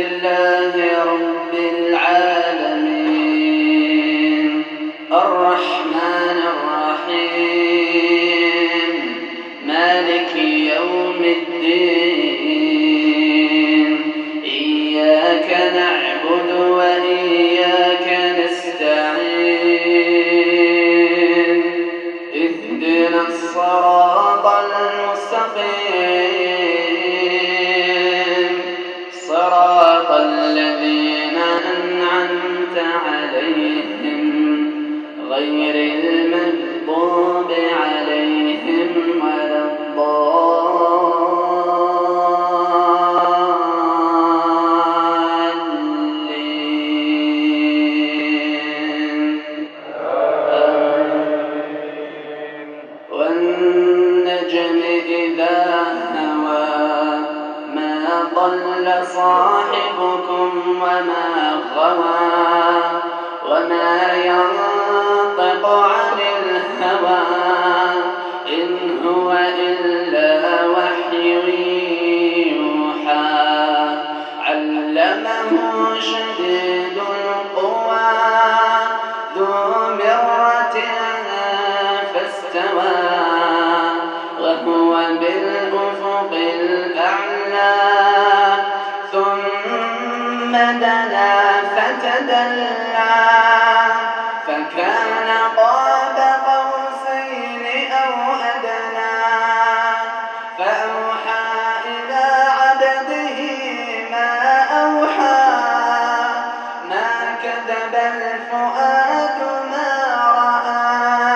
لله رب العالمين الرحمن الرحيم مالك يوم الدين إياك نعبد وإياك نستعين اهدنا الصراط المستقيم صراط الذين أنعمت عليهم غير المغضوب عليهم ولا صاحبكم وما غوى وما ينطق عن الهوى إن هو إلا وحي يوحى علمه شديد القوى ذو مرة فاستوى وهو بالأفق الأعلى دنا فتدلى فكان قاب قوسين أو أدنى فأوحى إلى عبده ما أوحى ما كذب الفؤاد ما رأى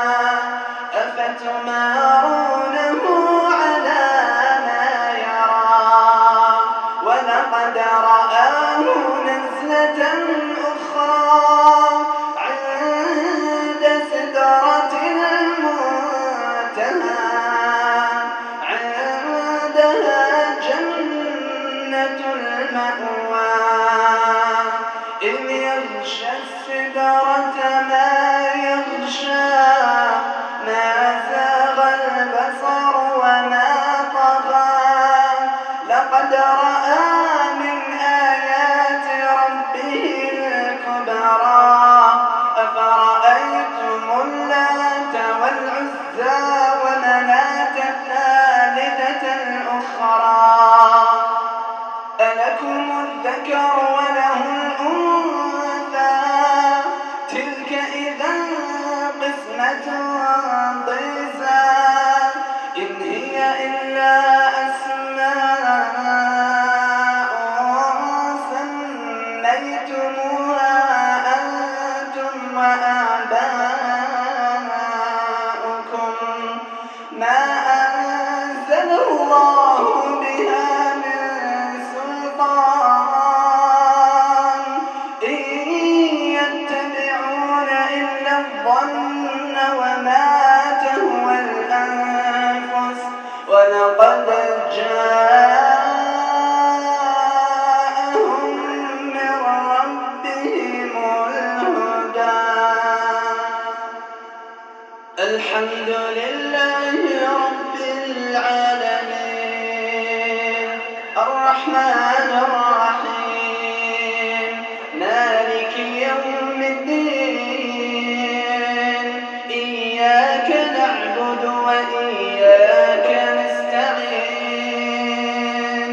أفتمارونه على ما يرى ولقد رآه أخرى عند سدرة المنتهى عندها جنة المأوى إذ يغشى السدرة ما يغشى ما زاغ البصر وما طغى لقد رأى أفرأيتم اللات والعزى ومناة الثالثة الأخرى ألكم الذكر وله الأنثى تلك إذا قسمة ضيزى إن هي إلا أسماء سميتموها وآباؤكم ما أنزل الله بها من سلطان إن يتبعون إلا الظن وما تهوى الأنفس ولقد جاءهم من ربهم الهدى. الحمد لله رب العالمين الرحمن الرحيم مالك يوم الدين إياك نعبد وإياك نستعين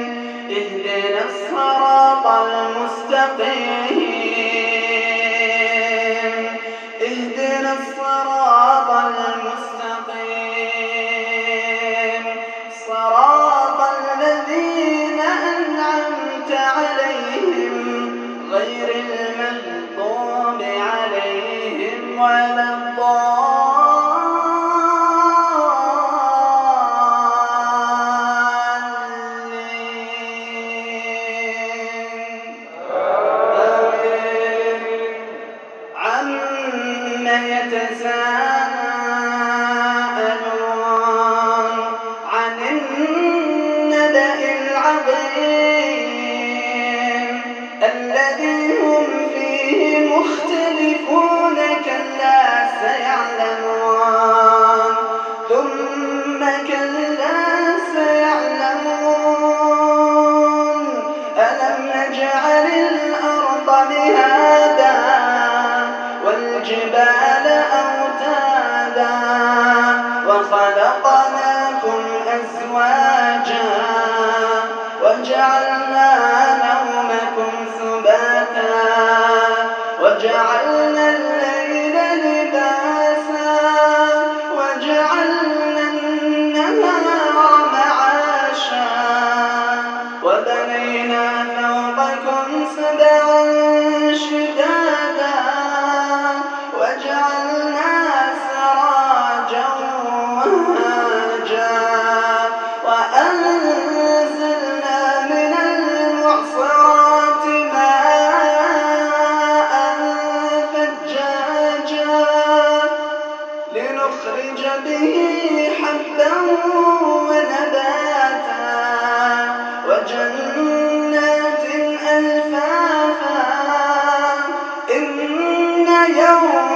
اهدنا الصراط المستقيم اهدنا الصراط المستقيم صراط الذين أنعمت عليهم. به حبا ونباتا وجنات ألفافا إن يوم